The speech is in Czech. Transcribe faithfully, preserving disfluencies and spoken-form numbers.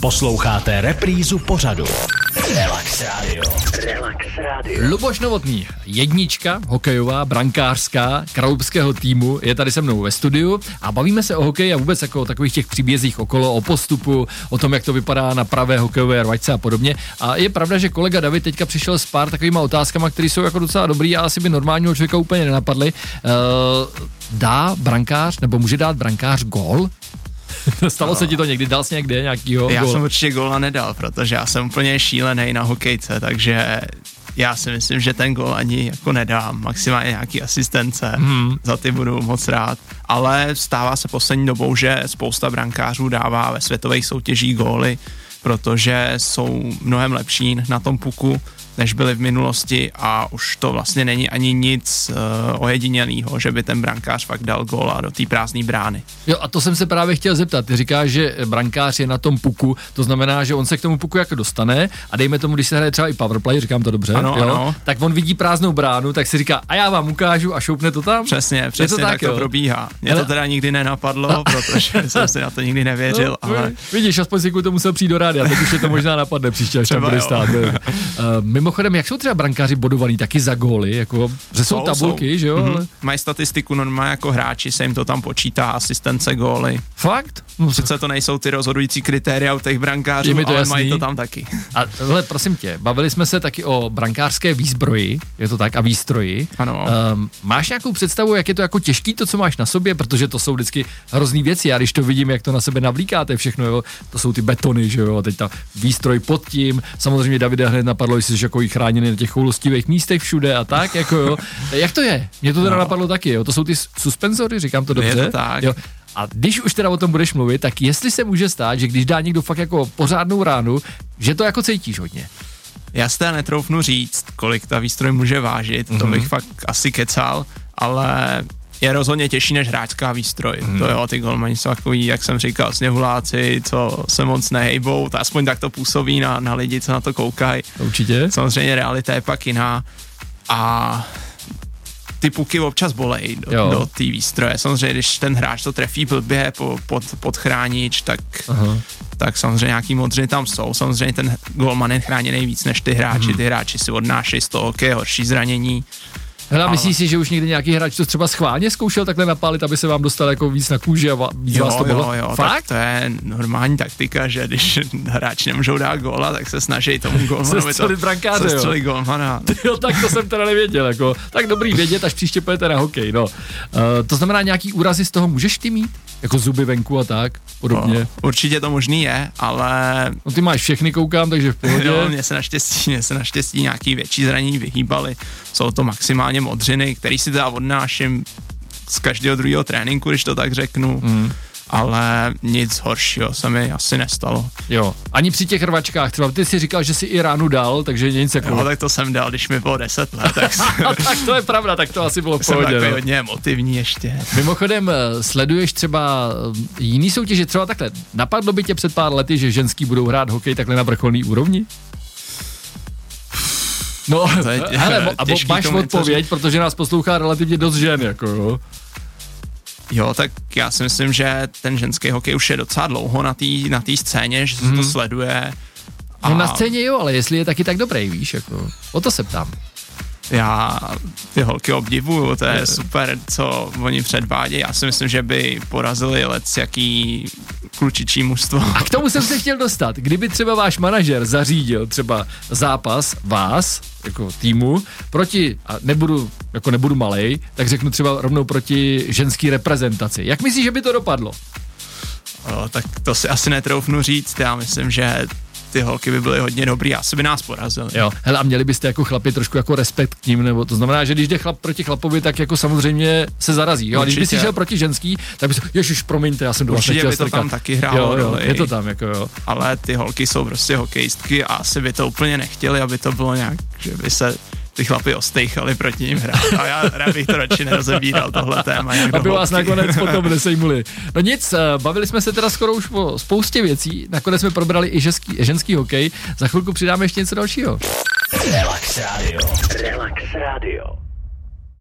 Posloucháte reprízu pořadu Relax radio. Relax radio. Luboš Novotný, jednička hokejová, brankářská kralupského týmu, je tady se mnou ve studiu a bavíme se o hokeji a vůbec jako o takových těch příbězích okolo, o postupu, o tom, jak to vypadá na pravé hokejové rvačce a podobně. A je pravda, že kolega David teďka přišel s pár takovýma otázkama, které jsou jako docela dobrý a asi by normálního člověka úplně nenapadly. Dá brankář, nebo může dát brankář gól? Stalo no. se ti to někdy? Dal jsi někde nějakýho? Já gól? jsem určitě góla nedal, protože já jsem úplně šílený na hokejce, takže já si myslím, že ten gól ani jako nedám. Maximálně nějaký asistence, hmm. za ty budu moc rád. Ale stává se poslední dobou, že spousta brankářů dává ve světových soutěžích góly, protože jsou mnohem lepší na tom puku, než byli v minulosti a už to vlastně není ani nic uh, ojedinělého, že by ten brankář fakt dal góla do té prázdné brány. Jo, a to jsem se právě chtěl zeptat. Ty říkáš, že brankář je na tom puku, to znamená, že on se k tomu puku jako dostane a dejme tomu, když se hraje třeba i powerplay, říkám to dobře, ano, jo? Ano. Tak on vidí prázdnou bránu, tak si říká, a já vám ukážu a šoupne to tam. Přesně, přesně, je to tak, tak to probíhá. Mě ale... to teda nikdy nenapadlo, protože jsem si na to nikdy nevěřil, no, ale... Vidíš, aspoň si to musel přijít do rádia, tak už je to možná napadne příště, až tam bude stát. Mimochodem, jak jsou třeba brankáři bodovaní taky za góly, jako, že jsou, jsou tabulky, jsou. Že jo? Mm-hmm. Mají statistiku normálně jako hráči, se jim to tam počítá, asistence, góly. Fakt? No, přece to nejsou ty rozhodující kritéria u těch brankářů, to ale jasný. Mají to tam taky. A hele, prosím tě, bavili jsme se taky o brankářské výzbroji, je to tak, a výstroji. Ano. Um, máš nějakou představu, jak je to jako těžký, to, co máš na sobě, protože to jsou vždycky hrozný věci, já když to vidím, jak to na sebe navlíkáte všechno, jo? To jsou ty betony, že jo, teď ta výstroj pod tím, samozřejmě Davide hned napadlo, jestli jako jí chráněny na těch choulostivých místech všude a tak, jako jo. Jak to je? Mně to teda no. napadlo taky, jo. To jsou ty suspenzory, říkám to dobře. Je to tak. Jo. A když už teda o tom budeš mluvit, tak jestli se může stát, že když dá někdo fakt jako pořádnou ránu, že to jako cítíš hodně? Já si teda netroufnu říct, kolik ta výstroj může vážit, mm-hmm. to bych fakt asi kecal, ale... je rozhodně těžší než hráčská výstroj. Hmm. To jo, ty golmani jsou takový, jak jsem říkal, sněhuláci, co se moc nehejbou, to aspoň tak to působí na, na lidi, co na to koukají. Určitě. Samozřejmě realita je pak jiná a ty puky občas bolejí do, do té výstroje. Samozřejmě, když ten hráč to trefí blbě po, pod, pod chránič, tak, tak samozřejmě nějaký modřiny tam jsou. Samozřejmě ten golman je chráněný víc než ty hráči. Hmm. Ty hráči si odnáší z toho hokeje horší zranění. Hele, myslíš si, že už někdy nějaký hráč to třeba schválně zkoušel takhle napálit, aby se vám dostal jako víc na kůži a víc jo, vás to bylo? Jo, jo, fakt? To je normální taktika, že když hráči nemůžou dát góla, tak se snaží tomu gólmanovi to sestřelit gólmana. Jo, tak to jsem teda nevěděl, jako, tak dobrý vědět, až příště půjdete na hokej, no. Uh, to znamená, nějaký úrazy z toho můžeš ty mít? Jako zuby venku a tak, podobně. No, určitě to možný je, ale... No ty máš všechny, koukám, takže v pohodě. Jo, mě se naštěstí, mě se naštěstí nějaký větší zranění vyhýbaly. Jsou to maximálně modřiny, který si teda odnáším z každého druhého tréninku, když to tak řeknu. Mm. Ale nic horšího se mi asi nestalo. Jo, ani při těch rvačkách, třeba ty si říkal, že si i ránu dal, takže nic jako... Jo, tak to jsem dal, když mi bylo deset let, tak... Tak to je pravda, tak to asi bylo v pohodě. Jsem takový hodně emotivní ještě. Mimochodem, sleduješ třeba jiný soutěže, třeba takhle, napadlo by tě před pár lety, že ženský budou hrát hokej takhle na vrcholný úrovni? No, je, hele, a máš odpověď, protože nás poslouchá relativně dost žen, jako jo. Jo, tak já si myslím, že ten ženský hokej už je docela dlouho na té na té scéně, že se hmm. to sleduje. A... No na scéně jo, ale jestli je taky tak dobrý, víš, jako, o to se ptám. Já ty holky obdivuju, to je, je super, co oni předvádějí. Já si myslím, že by porazili lec jaký klučičí mužstvo. A k tomu jsem se chtěl dostat. Kdyby třeba váš manažer zařídil třeba zápas vás, jako týmu, proti, a nebudu, jako nebudu malej, tak řeknu třeba rovnou proti ženský reprezentaci. Jak myslíš, že by to dopadlo? O, tak to si asi netroufnu říct, já myslím, že ty holky by byly hodně dobrý, asi by nás porazili. Jo, hele, a měli byste jako chlapi trošku jako respekt k ním, nebo to znamená, že když jde chlap proti chlapovi, tak jako samozřejmě se zarazí, jo, a když by si šel proti ženský, tak by se, ježiš, promiňte, já jsem do vás nechtěl strkat. Určitě by to tam taky hrálo, jo, jo, je to tam, jako jo. Ale ty holky jsou prostě hokejistky a asi by to úplně nechtěli, aby to bylo nějak, že by se... ty chlapy ostejchali proti ním hrát. A já, já bych to radši nerozebíral tohle téma. Aby vás nakonec potom nesejmuli. No nic, bavili jsme se teda skoro už o spoustě věcí. Nakonec jsme probrali i ženský, ženský hokej. Za chvilku přidáme ještě něco dalšího. Relax Radio. Relax Radio.